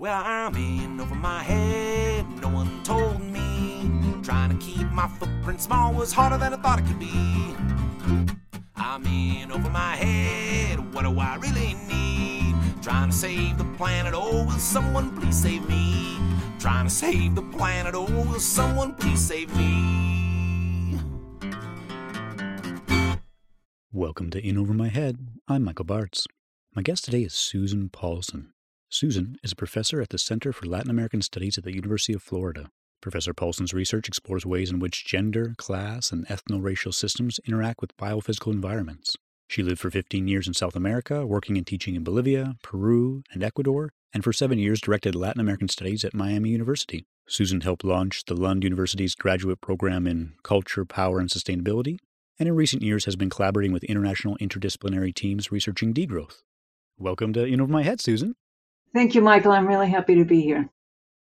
Well, I'm in over my head, no one told me. Trying to keep my footprint small was harder than I thought it could be. I'm in over my head, what do I really need? Trying to save the planet, oh, will someone please save me? Trying to save the planet, oh, will someone please save me? Welcome to In Over My Head. I'm Michael Bartz. My guest today is Susan Paulson. Susan is a professor at the Center for Latin American Studies at the University of Florida. Professor Paulson's research explores ways in which gender, class, and ethno-racial systems interact with biophysical environments. She lived for 15 years in South America, working and teaching in Bolivia, Peru, and Ecuador, and for 7 years directed Latin American Studies at Miami University. Susan helped launch the Lund University's graduate program in Culture, Power, and Sustainability, and in recent years has been collaborating with international interdisciplinary teams researching degrowth. Welcome to In Over My Head, Susan. Thank you, Michael. I'm really happy to be here.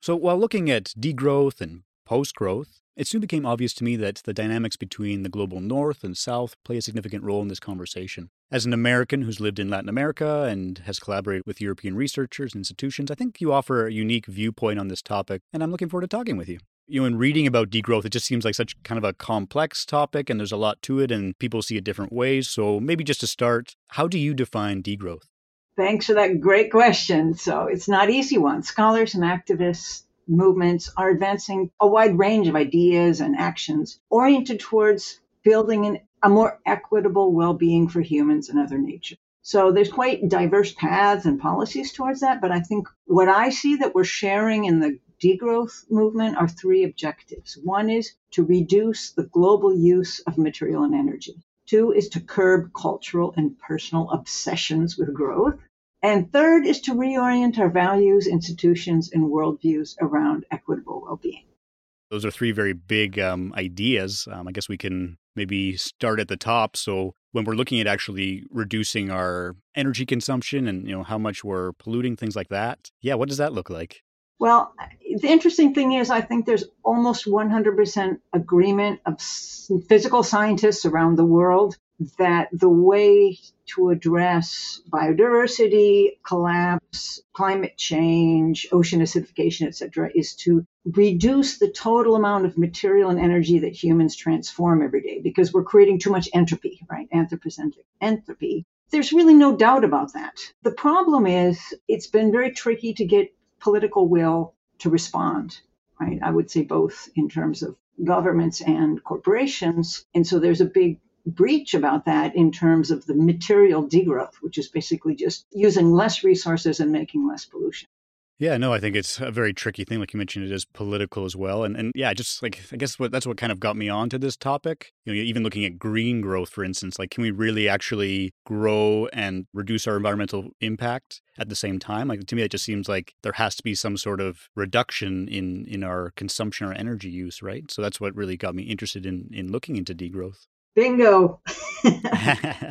So while looking at degrowth and post-growth, it soon became obvious to me that the dynamics between the global north and south play a significant role in this conversation. As an American who's lived in Latin America and has collaborated with European researchers and institutions, I think you offer a unique viewpoint on this topic, and I'm looking forward to talking with you. You know, in reading about degrowth, it just seems like such kind of a complex topic, and there's a lot to it, and people see it different ways. So maybe just to start, how do you define degrowth? Thanks for that great question. So it's not an easy one. Scholars and activists, movements are advancing a wide range of ideas and actions oriented towards building a more equitable well-being for humans and other nature. So there's quite diverse paths and policies towards that. But I think what I see that we're sharing in the degrowth movement are three objectives. One is to reduce the global use of material and energy. Two is to curb cultural and personal obsessions with growth. And third is to reorient our values, institutions, and worldviews around equitable well-being. Those are three very big ideas. I guess we can maybe start at the top. So when we're looking at actually reducing our energy consumption and, you know, how much we're polluting, things like that, what does that look like? Well, the interesting thing is I think there's almost 100% agreement of physical scientists around the world that the way to address biodiversity collapse, climate change, ocean acidification, etc., is to reduce the total amount of material and energy that humans transform every day, because we're creating too much entropy, right? Anthropocentric entropy. There's really no doubt about that. The problem is it's been very tricky to get political will to respond, right? I would say both in terms of governments and corporations. And so there's a big breach about that in terms of the material degrowth, which is basically just using less resources and making less pollution. Yeah, no, I think it's a very tricky thing. Like you mentioned, it is political as well. And yeah, just like, I guess that's what kind of got me onto this topic. You know, even looking at green growth, for instance, like, can we really actually grow and reduce our environmental impact at the same time? Like, to me, it just seems like there has to be some sort of reduction in our consumption or energy use, right? So that's what really got me interested in looking into degrowth. Bingo.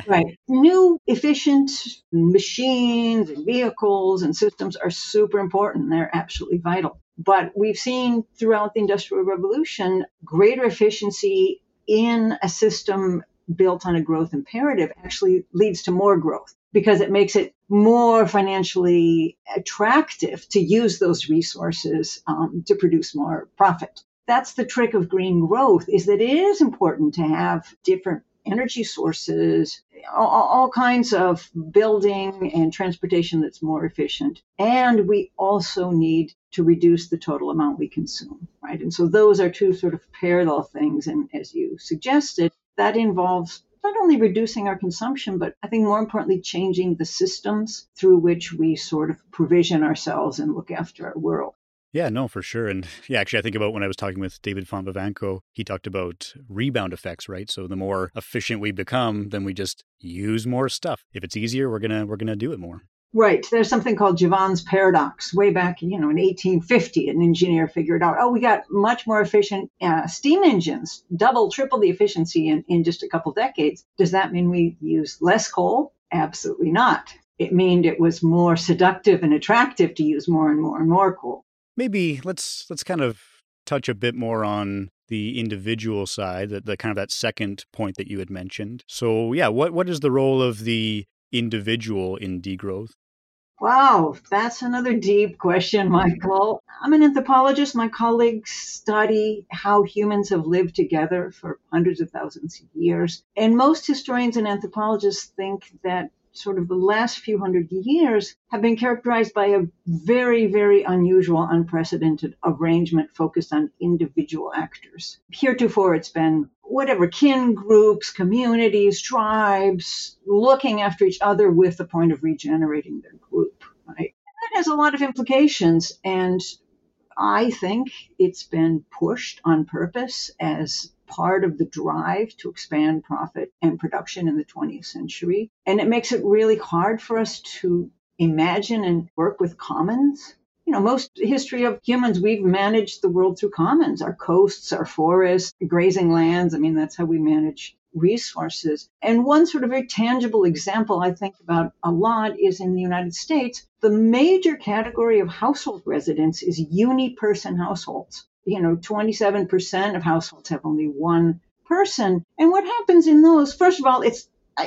Right. New efficient machines and vehicles and systems are super important. They're absolutely vital. But we've seen throughout the Industrial Revolution, greater efficiency in a system built on a growth imperative actually leads to more growth because it makes it more financially attractive to use those resources to produce more profit. That's the trick of green growth, is that it is important to have different energy sources, all kinds of building and transportation that's more efficient. And we also need to reduce the total amount we consume, right? And so those are two sort of parallel things. And as you suggested, that involves not only reducing our consumption, but I think more importantly, changing the systems through which we sort of provision ourselves and look after our world. Yeah, no, for sure. And yeah, actually, I think about when I was talking with David von Bavanco, he talked about rebound effects, right? So the more efficient we become, then we just use more stuff. If it's easier, we're gonna do it more. Right. There's something called Jevons' paradox. Way back, in 1850, an engineer figured out, we got much more efficient steam engines, double, triple the efficiency in just a couple decades. Does that mean we use less coal? Absolutely not. It meant it was more seductive and attractive to use more and more and more coal. Maybe let's kind of touch a bit more on the individual side, the kind of that second point that you had mentioned. So, what is the role of the individual in degrowth? Wow, that's another deep question, Michael. I'm an anthropologist. My colleagues study how humans have lived together for hundreds of thousands of years. And most historians and anthropologists think that sort of the last few hundred years have been characterized by a very, very unusual, unprecedented arrangement focused on individual actors. Heretofore, it's been whatever, kin groups, communities, tribes, looking after each other with the point of regenerating their group, right? That has a lot of implications, and I think it's been pushed on purpose as part of the drive to expand profit and production in the 20th century. And it makes it really hard for us to imagine and work with commons. You know, most history of humans, we've managed the world through commons, our coasts, our forests, grazing lands. I mean, that's how we manage resources. And one sort of very tangible example I think about a lot is in the United States, the major category of household residents is uni-person households. You know, 27% of households have only one person. And what happens in those, first of all, it's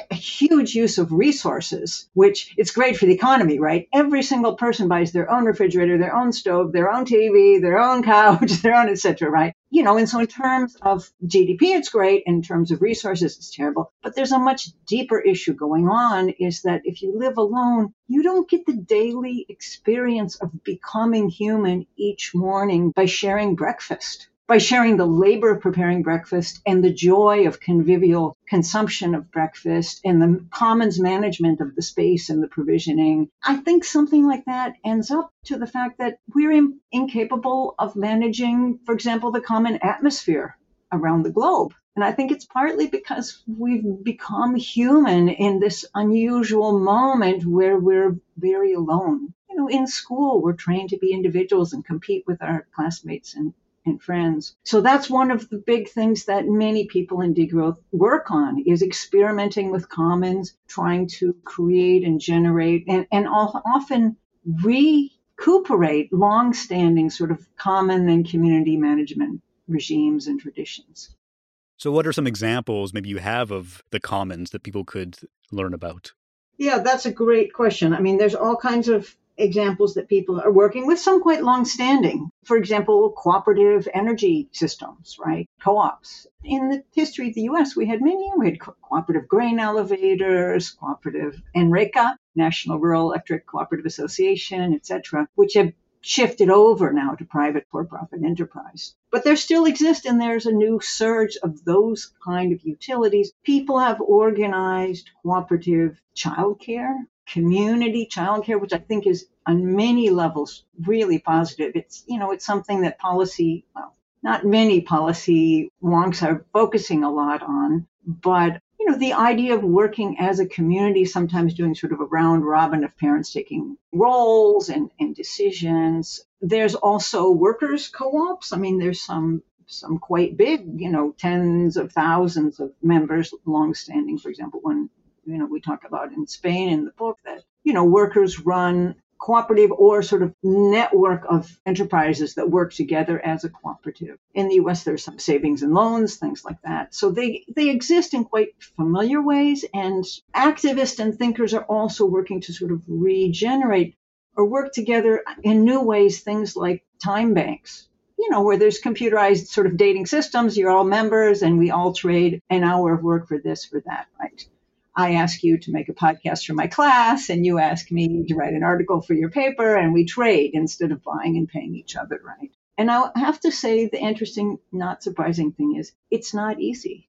a huge use of resources, which it's great for the economy, right? Every single person buys their own refrigerator, their own stove, their own TV, their own couch, their own, et cetera, right? You know, and so in terms of GDP, it's great. In terms of resources, it's terrible. But there's a much deeper issue going on is that if you live alone, you don't get the daily experience of becoming human each morning by sharing breakfast, by sharing the labor of preparing breakfast and the joy of convivial consumption of breakfast and the commons management of the space and the provisioning. I think something like that ends up to the fact that we're incapable of managing, for example, the common atmosphere around the globe. And I think it's partly because we've become human in this unusual moment where we're very alone. You know, in school, we're trained to be individuals and compete with our classmates and friends. So that's one of the big things that many people in degrowth work on is experimenting with commons, trying to create and generate and often recuperate long-standing sort of common and community management regimes and traditions. So what are some examples maybe you have of the commons that people could learn about? Yeah, that's a great question. I mean, there's all kinds of examples that people are working with, some quite long-standing. For example, cooperative energy systems, right? Co-ops. In the history of the U.S., we had many. We had cooperative grain elevators, cooperative NRECA, National Rural Electric Cooperative Association, etc., which have shifted over now to private for-profit enterprise. But there still exist, and there's a new surge of those kind of utilities. People have organized cooperative childcare, community childcare, which I think is on many levels really positive. It's, you know, it's something that policy, well, not many policy wonks are focusing a lot on, but, you know, the idea of working as a community, sometimes doing sort of a round robin of parents taking roles and decisions. There's also workers co-ops. I mean, there's some quite big, you know, tens of thousands of members, longstanding, for example, one, you know, we talk about in Spain in the book that, you know, workers run cooperative or sort of network of enterprises that work together as a cooperative. In the U.S., there's some savings and loans, things like that. So they exist in quite familiar ways. And activists and thinkers are also working to sort of regenerate or work together in new ways, things like time banks. You know, where there's computerized sort of dating systems, you're all members and we all trade an hour of work for this, for that, right? I ask you to make a podcast for my class, and you ask me to write an article for your paper, and we trade instead of buying and paying each other, right? And I have to say the interesting, not surprising thing is it's not easy.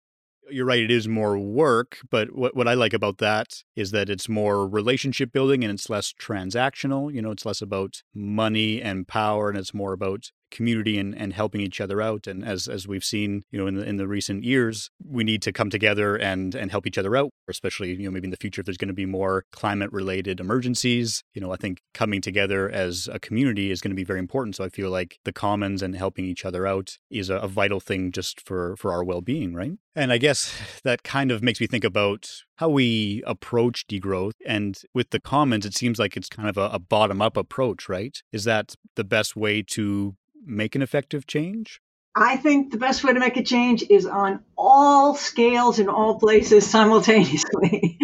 You're right, it is more work, but what I like about that is that it's more relationship building and it's less transactional. You know, it's less about money and power, and it's more about community and helping each other out. And as we've seen, you know, in the recent years, we need to come together and help each other out, especially, you know, maybe in the future if there's going to be more climate related emergencies. You know, I think coming together as a community is going to be very important. So I feel like the commons and helping each other out is a vital thing just for our well-being, right? And I guess that kind of makes me think about how we approach degrowth. And with the commons, it seems like it's kind of a bottom-up approach, right? Is that the best way to make an effective change? I think the best way to make a change is on all scales in all places simultaneously.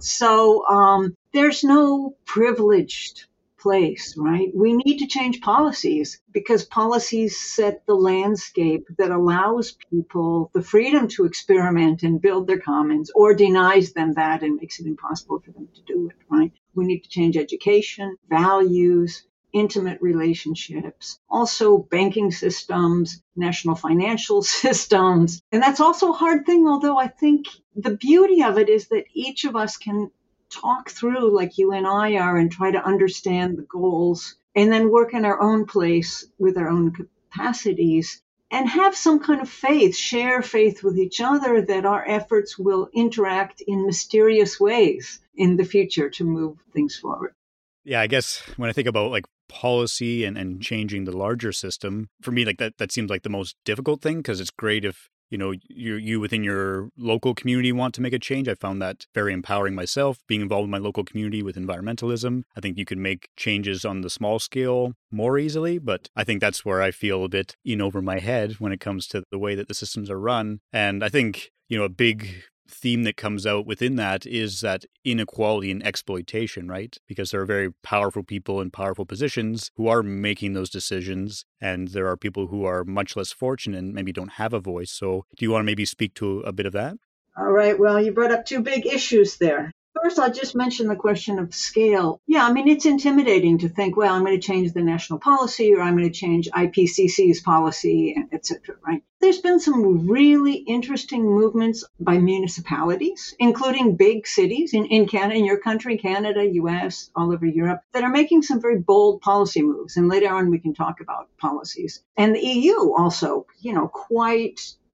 So there's no privileged place, right? We need to change policies because policies set the landscape that allows people the freedom to experiment and build their commons, or denies them that and makes it impossible for them to do it, right? We need to change education, values, intimate relationships, also banking systems, national financial systems. And that's also a hard thing, although I think the beauty of it is that each of us can talk through, like you and I are, and try to understand the goals and then work in our own place with our own capacities and have some kind of faith, share faith with each other that our efforts will interact in mysterious ways in the future to move things forward. Yeah, I guess when I think about like policy and changing the larger system, for me, like that seems like the most difficult thing, because it's great if, you know, you within your local community want to make a change. I found that very empowering myself, being involved in my local community with environmentalism. I think you can make changes on the small scale more easily, but I think that's where I feel a bit in over my head when it comes to the way that the systems are run. And I think, you know, a big theme that comes out within that is that inequality and exploitation, right? Because there are very powerful people in powerful positions who are making those decisions, and there are people who are much less fortunate and maybe don't have a voice. So do you want to maybe speak to a bit of that? All right. Well, you brought up two big issues there. First, I'll just mention the question of scale. Yeah, I mean, it's intimidating to think, well, I'm going to change the national policy, or I'm going to change IPCC's policy, et cetera, right? There's been some really interesting movements by municipalities, including big cities in Canada, in your country, Canada, US, all over Europe, that are making some very bold policy moves. And later on, we can talk about policies. And the EU also, you know,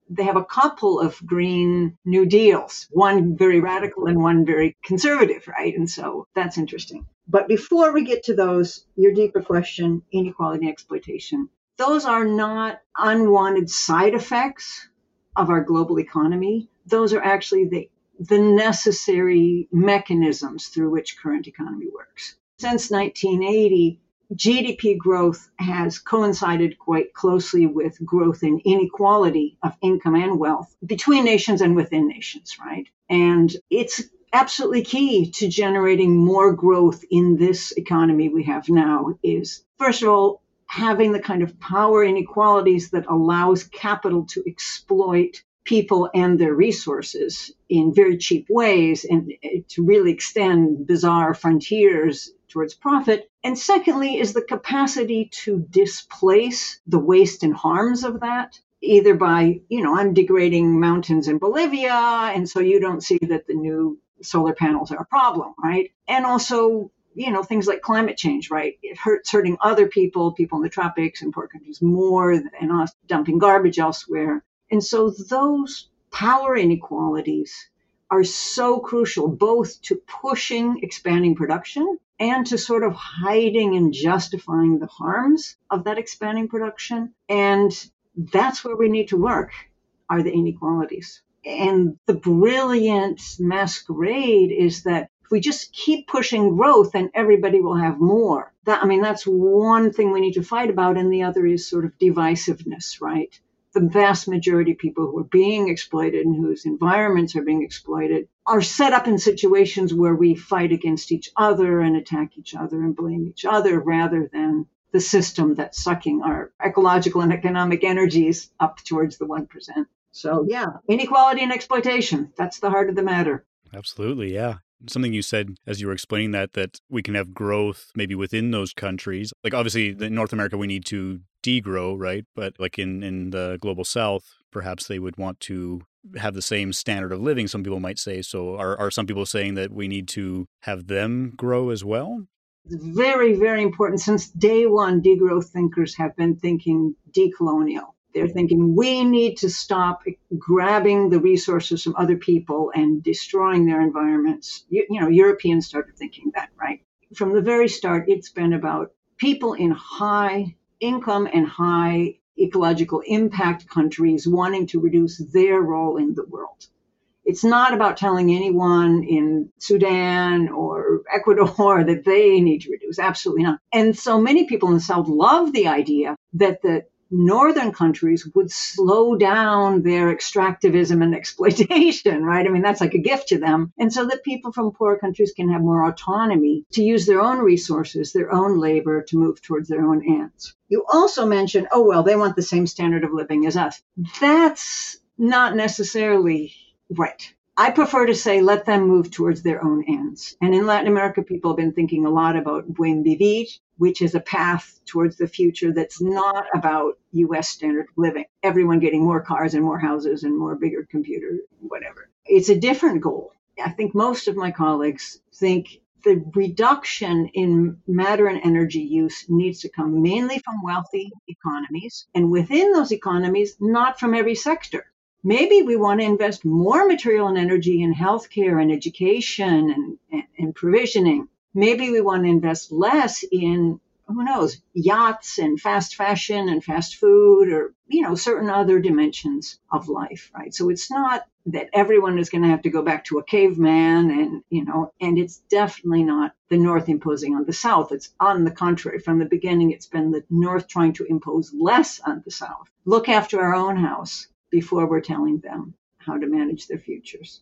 they have a couple of Green New Deals, one very radical and one very conservative, right? And so that's interesting. But before we get to those, your deeper question, inequality and exploitation, those are not unwanted side effects of our global economy. Those are actually the necessary mechanisms through which current economy works. Since 1980, GDP growth has coincided quite closely with growth in inequality of income and wealth between nations and within nations, right? And it's absolutely key to generating more growth in this economy we have now is, first of all, having the kind of power inequalities that allows capital to exploit people and their resources in very cheap ways and to really extend bizarre frontiers towards profit. And secondly is the capacity to displace the waste and harms of that, either by, you know, I'm degrading mountains in Bolivia, and so you don't see that the new solar panels are a problem, right? And also, you know, things like climate change, right? It hurting other people in the tropics and poor countries more than us, dumping garbage elsewhere. And so those power inequalities are so crucial, both to pushing, expanding production, and to sort of hiding and justifying the harms of that expanding production. And that's where we need to work, are the inequalities. And the brilliant masquerade is that if we just keep pushing growth, then everybody will have more. That's one thing we need to fight about. And the other is sort of divisiveness, right? The vast majority of people who are being exploited and whose environments are being exploited are set up in situations where we fight against each other and attack each other and blame each other rather than the system that's sucking our ecological and economic energies up towards the 1%. So yeah, inequality and exploitation, that's the heart of the matter. Absolutely, yeah. Something you said as you were explaining that we can have growth maybe within those countries. Like obviously in North America, we need to degrow, right? But like in the global South, perhaps they would want to have the same standard of living, some people might say. So are some people saying that we need to have them grow as well? Very, very important. Since day one, degrowth thinkers have been thinking decolonial. They're thinking we need to stop grabbing the resources from other people and destroying their environments. You know, Europeans started thinking that, right? From the very start, it's been about people in high income and high ecological impact countries wanting to reduce their role in the world. It's not about telling anyone in Sudan or Ecuador that they need to reduce. Absolutely not. And so many people in the South love the idea that the northern countries would slow down their extractivism and exploitation, right? I mean, that's like a gift to them. And so that people from poorer countries can have more autonomy to use their own resources, their own labor to move towards their own ends. You also mentioned, oh, well, they want the same standard of living as us. That's not necessarily right. I prefer to say, let them move towards their own ends. And in Latin America, people have been thinking a lot about Buen Vivir, which is a path towards the future that's not about U.S. standard of living. Everyone getting more cars and more houses and more bigger computer, whatever. It's a different goal. I think most of my colleagues think the reduction in matter and energy use needs to come mainly from wealthy economies, and within those economies, not from every sector. Maybe we want to invest more material and energy in healthcare and education and provisioning. Maybe we want to invest less in, who knows, yachts and fast fashion and fast food or, you know, certain other dimensions of life, right? So it's not that everyone is going to have to go back to a caveman and, you know, and it's definitely not the North imposing on the South. It's on the contrary. From the beginning, it's been the North trying to impose less on the South. Look after our own house before we're telling them how to manage their futures.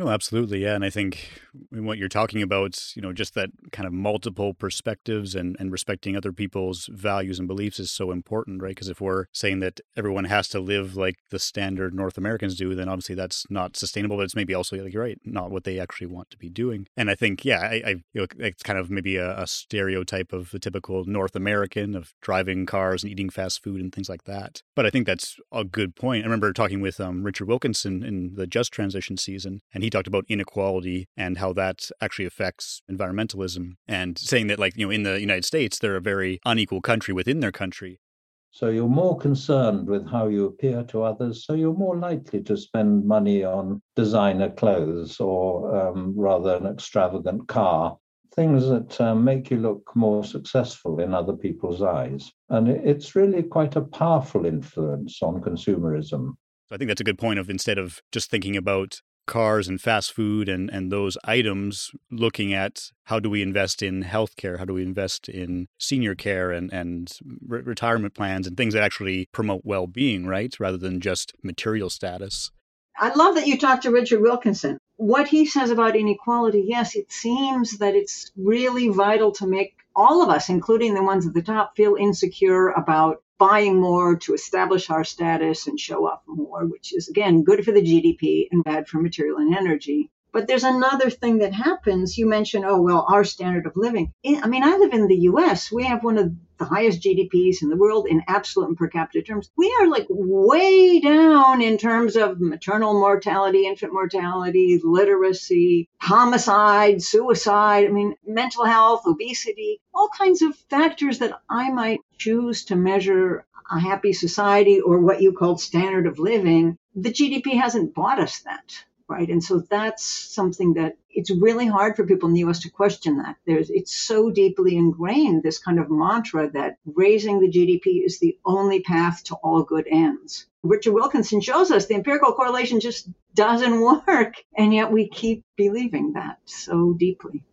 No, absolutely. Yeah. And I think in what you're talking about, you know, just that kind of multiple perspectives and respecting other people's values and beliefs is so important, right? Because if we're saying that everyone has to live like the standard North Americans do, then obviously that's not sustainable, but it's maybe also, like, you're right, not what they actually want to be doing. And I think, yeah, I you know, it's kind of maybe a stereotype of the typical North American of driving cars and eating fast food and things like that. But I think that's a good point. I remember talking with Richard Wilkinson in the Just Transition season, and he talked about inequality and how that actually affects environmentalism, and saying that, like, you know, in the United States, they're a very unequal country within their country. So you're more concerned with how you appear to others. So you're more likely to spend money on designer clothes or rather an extravagant car, things that make you look more successful in other people's eyes. And it's really quite a powerful influence on consumerism. I think that's a good point of, instead of just thinking about cars and fast food and those items, looking at how do we invest in healthcare, how do we invest in senior care and retirement plans and things that actually promote well-being, right? Rather than just material status. I love that you talked to Richard Wilkinson. What he says about inequality, yes, it seems that it's really vital to make all of us, including the ones at the top, feel insecure about buying more to establish our status and show off more, which is, again, good for the GDP and bad for material and energy. But there's another thing that happens. You mentioned, oh, well, our standard of living. I mean, I live in the U.S. We have one of the highest GDPs in the world in absolute and per capita terms. We are like way down in terms of maternal mortality, infant mortality, literacy, homicide, suicide, I mean, mental health, obesity, all kinds of factors that I might choose to measure a happy society or what you called standard of living. The GDP hasn't bought us that. Right. And so that's something that it's really hard for people in the U.S. to question that. It's so deeply ingrained, this kind of mantra that raising the GDP is the only path to all good ends. Richard Wilkinson shows us the empirical correlation just doesn't work. And yet we keep believing that so deeply.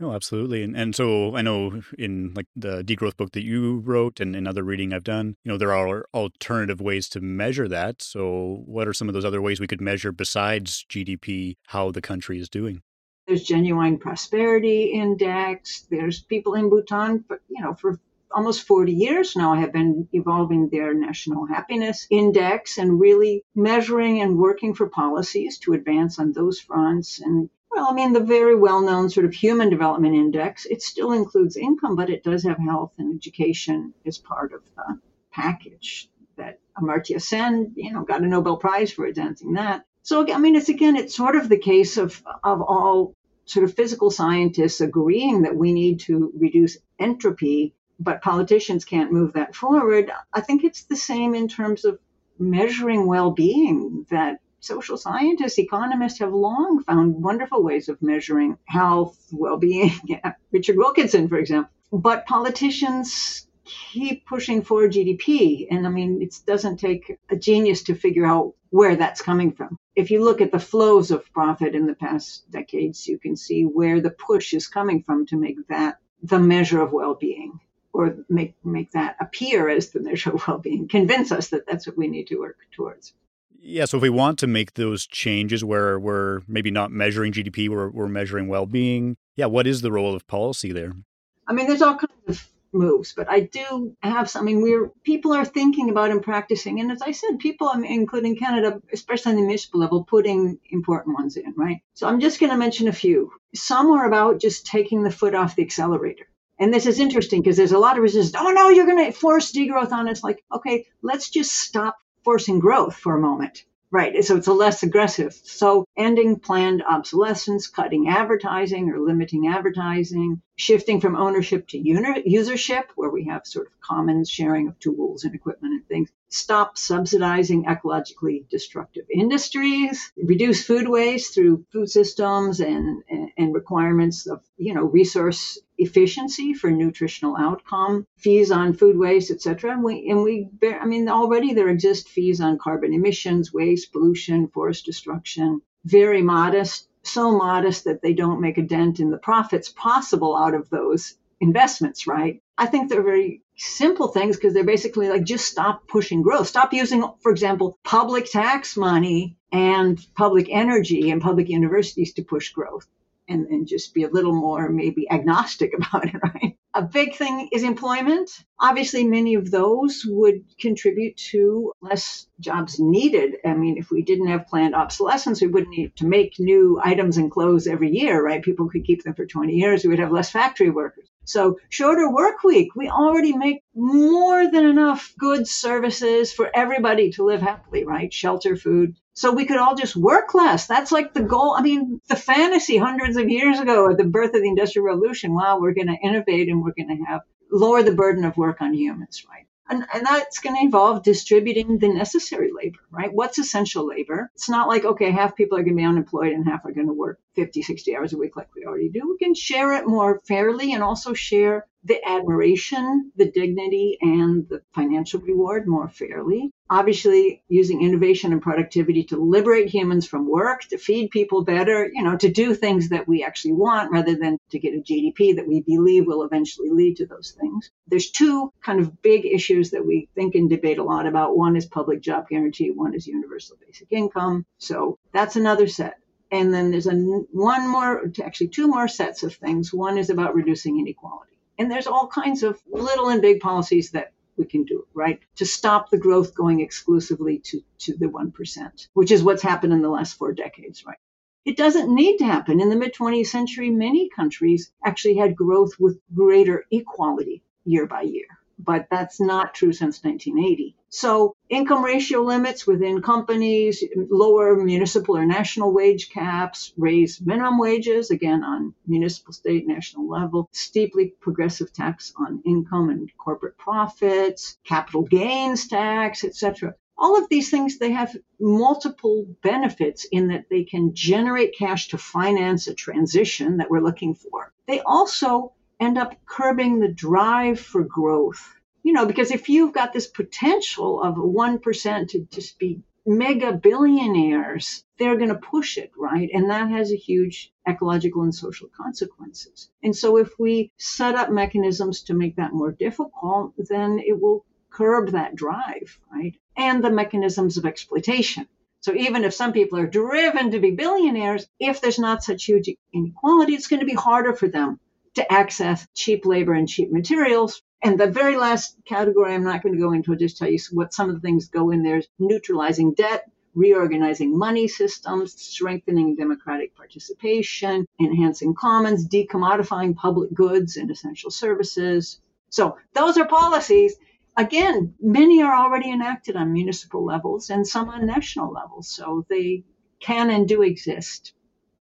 Oh, absolutely. And so I know in, like, the degrowth book that you wrote and in other reading I've done, you know, there are alternative ways to measure that. So what are some of those other ways we could measure besides GDP how the country is doing? There's Genuine Prosperity Index. There's people in Bhutan, but, you know, for almost 40 years now have been evolving their National Happiness Index and really measuring and working for policies to advance on those fronts. And well, I mean, the very well-known sort of Human Development Index, it still includes income, but it does have health and education as part of the package that Amartya Sen, you know, got a Nobel Prize for advancing that. So, I mean, it's sort of the case of all sort of physical scientists agreeing that we need to reduce entropy, but politicians can't move that forward. I think it's the same in terms of measuring well-being that social scientists, economists have long found wonderful ways of measuring health, well-being, Richard Wilkinson, for example. But politicians keep pushing for GDP. And I mean, it doesn't take a genius to figure out where that's coming from. If you look at the flows of profit in the past decades, you can see where the push is coming from to make that the measure of well-being. or make that appear as the measure of well-being, convince us that that's what we need to work towards. Yeah, so if we want to make those changes where we're maybe not measuring GDP, we're measuring well-being, yeah, what is the role of policy there? I mean, there's all kinds of moves, but I do have some, I mean, people are thinking about and practicing, and as I said, people, including Canada, especially on the municipal level, putting important ones in, right? So I'm just going to mention a few. Some are about just taking the foot off the accelerator. And this is interesting because there's a lot of resistance. Oh, no, you're going to force degrowth on us. Like, okay, let's just stop forcing growth for a moment. Right. So it's a less aggressive. So ending planned obsolescence, cutting advertising or limiting advertising, shifting from ownership to usership, where we have sort of common sharing of tools and equipment and things. Stop subsidizing ecologically destructive industries, reduce food waste through food systems and requirements of, resource efficiency for nutritional outcome, fees on food waste, et cetera. And already there exist fees on carbon emissions, waste, pollution, forest destruction, very modest, so modest that they don't make a dent in the profits possible out of those investments, right? I think they're very simple things because they're basically like just stop pushing growth. Stop using, for example, public tax money and public energy and public universities to push growth and just be a little more maybe agnostic about it, right? A big thing is employment. Obviously, many of those would contribute to less jobs needed. I mean, if we didn't have planned obsolescence, we wouldn't need to make new items and clothes every year, right? People could keep them for 20 years. We would have less factory workers. So shorter work week, we already make more than enough goods, services for everybody to live happily, right? Shelter, food. So we could all just work less. That's like the goal. I mean, the fantasy hundreds of years ago at the birth of the Industrial Revolution, wow, we're going to innovate and we're going to lower the burden of work on humans, right? And that's going to involve distributing the necessary labor, right? What's essential labor? It's not like, okay, half people are going to be unemployed and half are going to work 50, 60 hours a week like we already do. We can share it more fairly and also share the admiration, the dignity, and the financial reward more fairly. Obviously, using innovation and productivity to liberate humans from work, to feed people better, to do things that we actually want rather than to get a GDP that we believe will eventually lead to those things. There's two kind of big issues that we think and debate a lot about. One is public job guarantee. One is universal basic income. So that's another set. And then there's two more sets of things. One is about reducing inequality. And there's all kinds of little and big policies that we can do, right? To stop the growth going exclusively to the 1%, which is what's happened in the last 4 decades, right? It doesn't need to happen. In the mid-20th century, many countries actually had growth with greater equality year by year. But that's not true since 1980. So income ratio limits within companies, lower municipal or national wage caps, raise minimum wages, again, on municipal, state, national level, steeply progressive tax on income and corporate profits, capital gains tax, etc. All of these things, they have multiple benefits in that they can generate cash to finance a transition that we're looking for. They also end up curbing the drive for growth. Because if you've got this potential of 1% to just be mega billionaires, they're going to push it, right? And that has a huge ecological and social consequences. And so if we set up mechanisms to make that more difficult, then it will curb that drive, right? And the mechanisms of exploitation. So even if some people are driven to be billionaires, if there's not such huge inequality, it's going to be harder for them to access cheap labor and cheap materials. And the very last category I'm not going to go into, I'll just tell you what some of the things go in there: neutralizing debt, reorganizing money systems, strengthening democratic participation, enhancing commons, decommodifying public goods and essential services. So those are policies. Again, many are already enacted on municipal levels and some on national levels. So they can and do exist.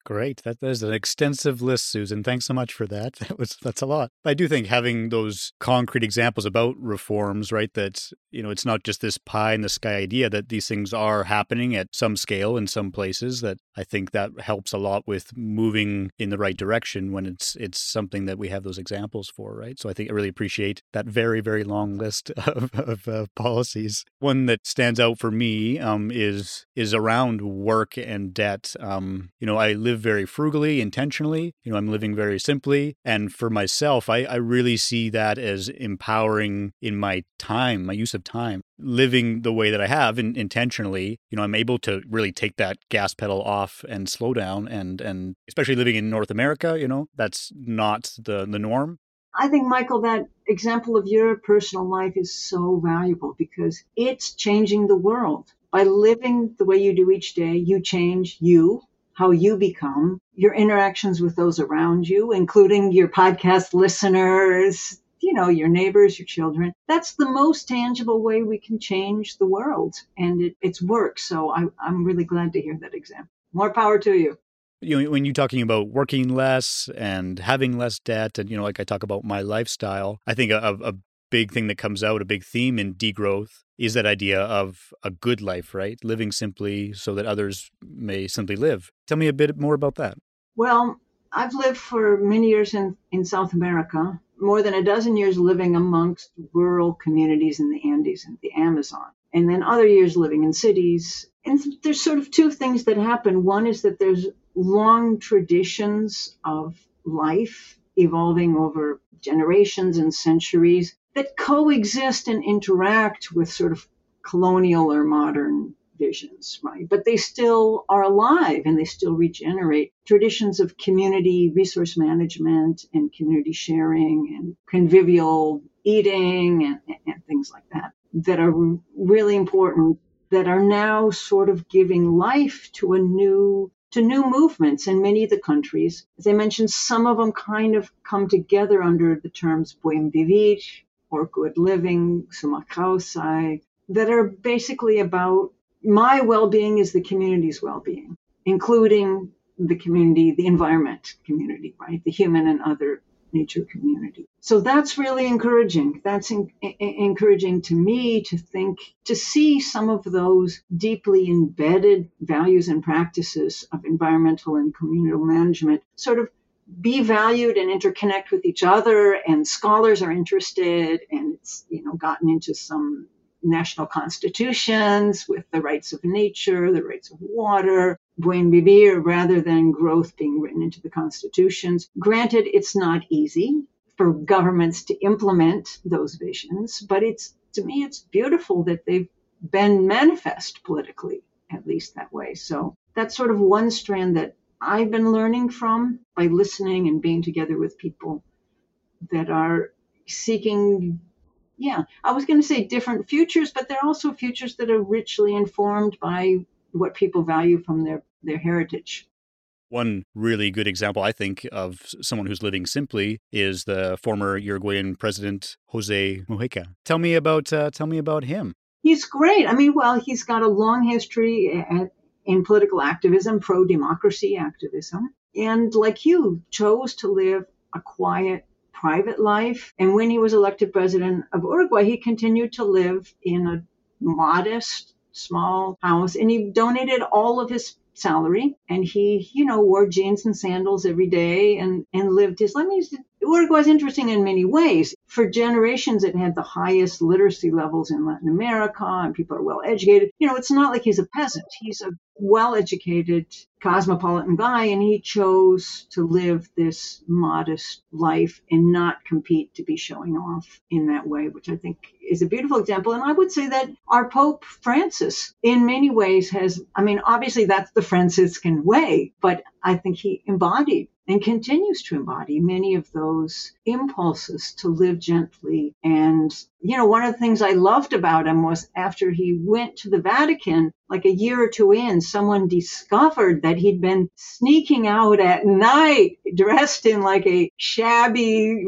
Great. That is an extensive list, Susan. Thanks so much for that. That's a lot. I do think having those concrete examples about reforms, right, that, it's not just this pie in the sky idea, that these things are happening at some scale in some places, that I think that helps a lot with moving in the right direction when it's something that we have those examples for, right? So I think I really appreciate that very, very long list of policies. One that stands out for me is around work and debt. I live very frugally, intentionally. I'm living very simply. And for myself, I really see that as empowering in my time, my use of time. Living the way that I have intentionally, I'm able to really take that gas pedal off and slow down, and especially living in North America, that's not the norm. I think, Michael, that example of your personal life is so valuable because it's changing the world. By living the way you do each day, you change you, how you become, your interactions with those around you, including your podcast listeners, your neighbors, your children. That's the most tangible way we can change the world. And it's work. So I'm really glad to hear that example. More power to you. When you're talking about working less and having less debt, and, like I talk about my lifestyle, I think a big thing that comes out, a big theme in degrowth is that idea of a good life, right? Living simply so that others may simply live. Tell me a bit more about that. Well, I've lived for many years in South America. More than a dozen years living amongst rural communities in the Andes and the Amazon, and then other years living in cities. And there's sort of two things that happen. One is that there's long traditions of life evolving over generations and centuries that coexist and interact with sort of colonial or modern visions, right? But they still are alive and they still regenerate traditions of community resource management and community sharing and convivial eating and things like that are really important, that are now sort of giving life to new movements in many of the countries. As I mentioned, some of them kind of come together under the terms Buen Vivir or good living, Sumak Kawsay, that are basically about my well-being is the community's well-being, including the community, the environment community, right? The human and other nature community. So that's really encouraging. That's encouraging to me to see some of those deeply embedded values and practices of environmental and communal management sort of be valued and interconnect with each other. And scholars are interested, and it's, gotten into some national constitutions with the rights of nature, the rights of water, Buen Vivir, rather than growth being written into the constitutions. Granted, it's not easy for governments to implement those visions, but to me, it's beautiful that they've been manifest politically, at least that way. So that's sort of one strand that I've been learning from by listening and being together with people that are seeking I was going to say different futures, but they're also futures that are richly informed by what people value from their heritage. One really good example, I think, of someone who's living simply is the former Uruguayan president, Jose Mujica. Tell me about him. He's great. He's got a long history in political activism, pro-democracy activism, and like you, chose to live a quiet, private life. And when he was elected president of Uruguay, he continued to live in a modest, small house, and he donated all of his salary. And he, wore jeans and sandals every day and lived his life. Uruguay is interesting in many ways. For generations, it had the highest literacy levels in Latin America, and people are well educated. It's not like he's a peasant. He's a well-educated, cosmopolitan guy, and he chose to live this modest life and not compete to be showing off in that way, which I think is a beautiful example. And I would say that our Pope Francis, in many ways, has, obviously that's the Franciscan way, but I think he embodied and continues to embody many of those impulses to live gently. And, one of the things I loved about him was after he went to the Vatican, like a year or two in, someone discovered that he'd been sneaking out at night dressed in like a shabby,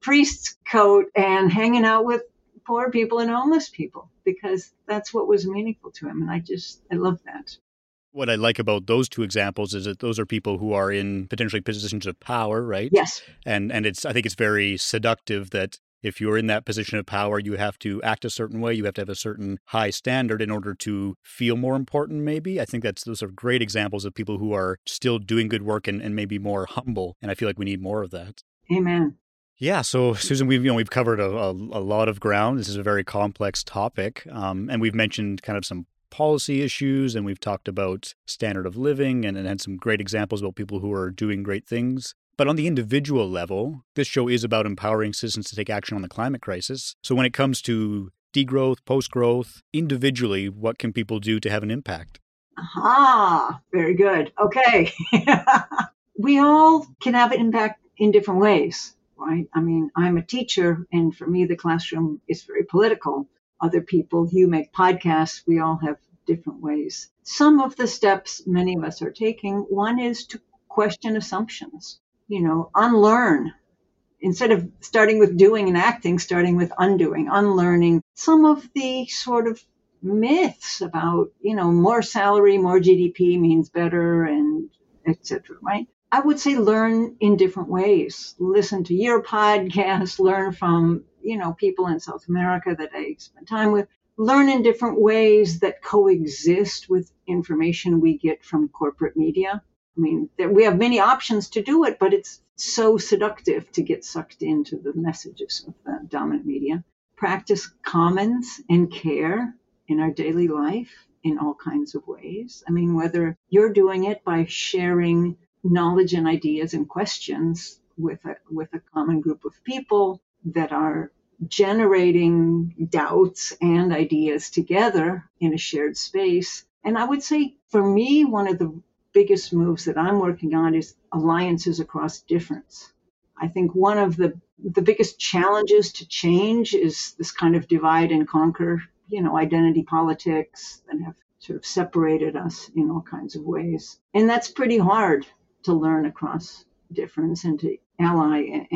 priest's coat and hanging out with poor people and homeless people, because that's what was meaningful to him. And I love that. What I like about those two examples is that those are people who are in potentially positions of power, right? Yes. And I think it's very seductive that If you're in that position of power, you have to act a certain way. You have to have a certain high standard in order to feel more important, maybe. I think those are great examples of people who are still doing good work and maybe more humble. And I feel like we need more of that. Amen. Yeah. So, Susan, we've covered a lot of ground. This is a very complex topic. And we've mentioned kind of some policy issues, and we've talked about standard of living and had some great examples about people who are doing great things. But on the individual level, this show is about empowering citizens to take action on the climate crisis. So when it comes to degrowth, post-growth, individually, what can people do to have an impact? Aha, very good. Okay. We all can have an impact in different ways, right? I mean, I'm a teacher, and for me, the classroom is very political. Other people, you make podcasts, we all have different ways. Some of the steps many of us are taking, one is to question assumptions. You know, unlearn. Instead of starting with doing and acting, starting with undoing, unlearning some of the sort of myths about, you know, more salary, more GDP means better, and et cetera, right? I would say learn in different ways. Listen to your podcast, learn from, you know, people in South America that I spend time with. Learn in different ways that coexist with information we get from corporate media. I mean, we have many options to do it, but it's so seductive to get sucked into the messages of the dominant media. Practice commons and care in our daily life in all kinds of ways. I mean, whether you're doing it by sharing knowledge and ideas and questions with a common group of people that are generating doubts and ideas together in a shared space. And I would say, for me, one of the biggest moves that I'm working on is alliances across difference. I think one of the biggest challenges to change is this kind of divide and conquer, you know, identity politics that have sort of separated us in all kinds of ways. And that's pretty hard to learn across difference and to ally.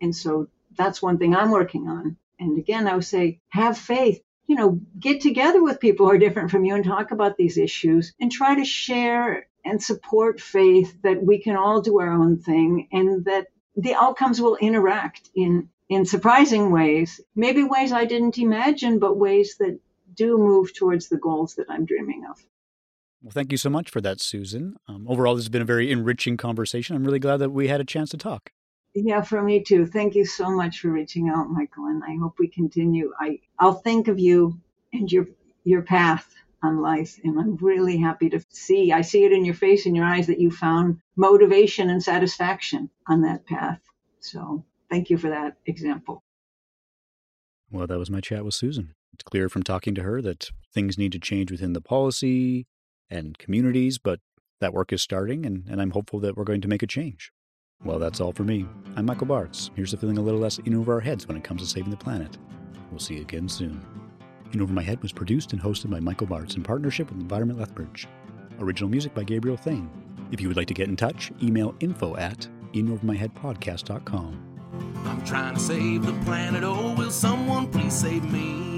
And so that's one thing I'm working on. And again, I would say, have faith. You know, get together with people who are different from you and talk about these issues and try to share and support faith that we can all do our own thing and that the outcomes will interact in surprising ways, maybe ways I didn't imagine, but ways that do move towards the goals that I'm dreaming of. Well, thank you so much for that, Susan. Overall, this has been a very enriching conversation. I'm really glad that we had a chance to talk. Yeah, for me too. Thank you so much for reaching out, Michael, and I hope we continue. I'll think of you and your path on life. And I'm really happy to see, I see it in your face and your eyes that you found motivation and satisfaction on that path. So thank you for that example. Well, that was my chat with Susan. It's clear from talking to her that things need to change within the policy and communities, but that work is starting and I'm hopeful that we're going to make a change. Well, that's all for me. I'm Michael Bartz. Here's to feeling a little less in over our heads when it comes to saving the planet. We'll see you again soon. In Over My Head was produced and hosted by Michael Bartz in partnership with Environment Lethbridge. Original music by Gabriel Thane. If you would like to get in touch, email info@inovermyheadpodcast.com. I'm trying to save the planet, oh, will someone please save me?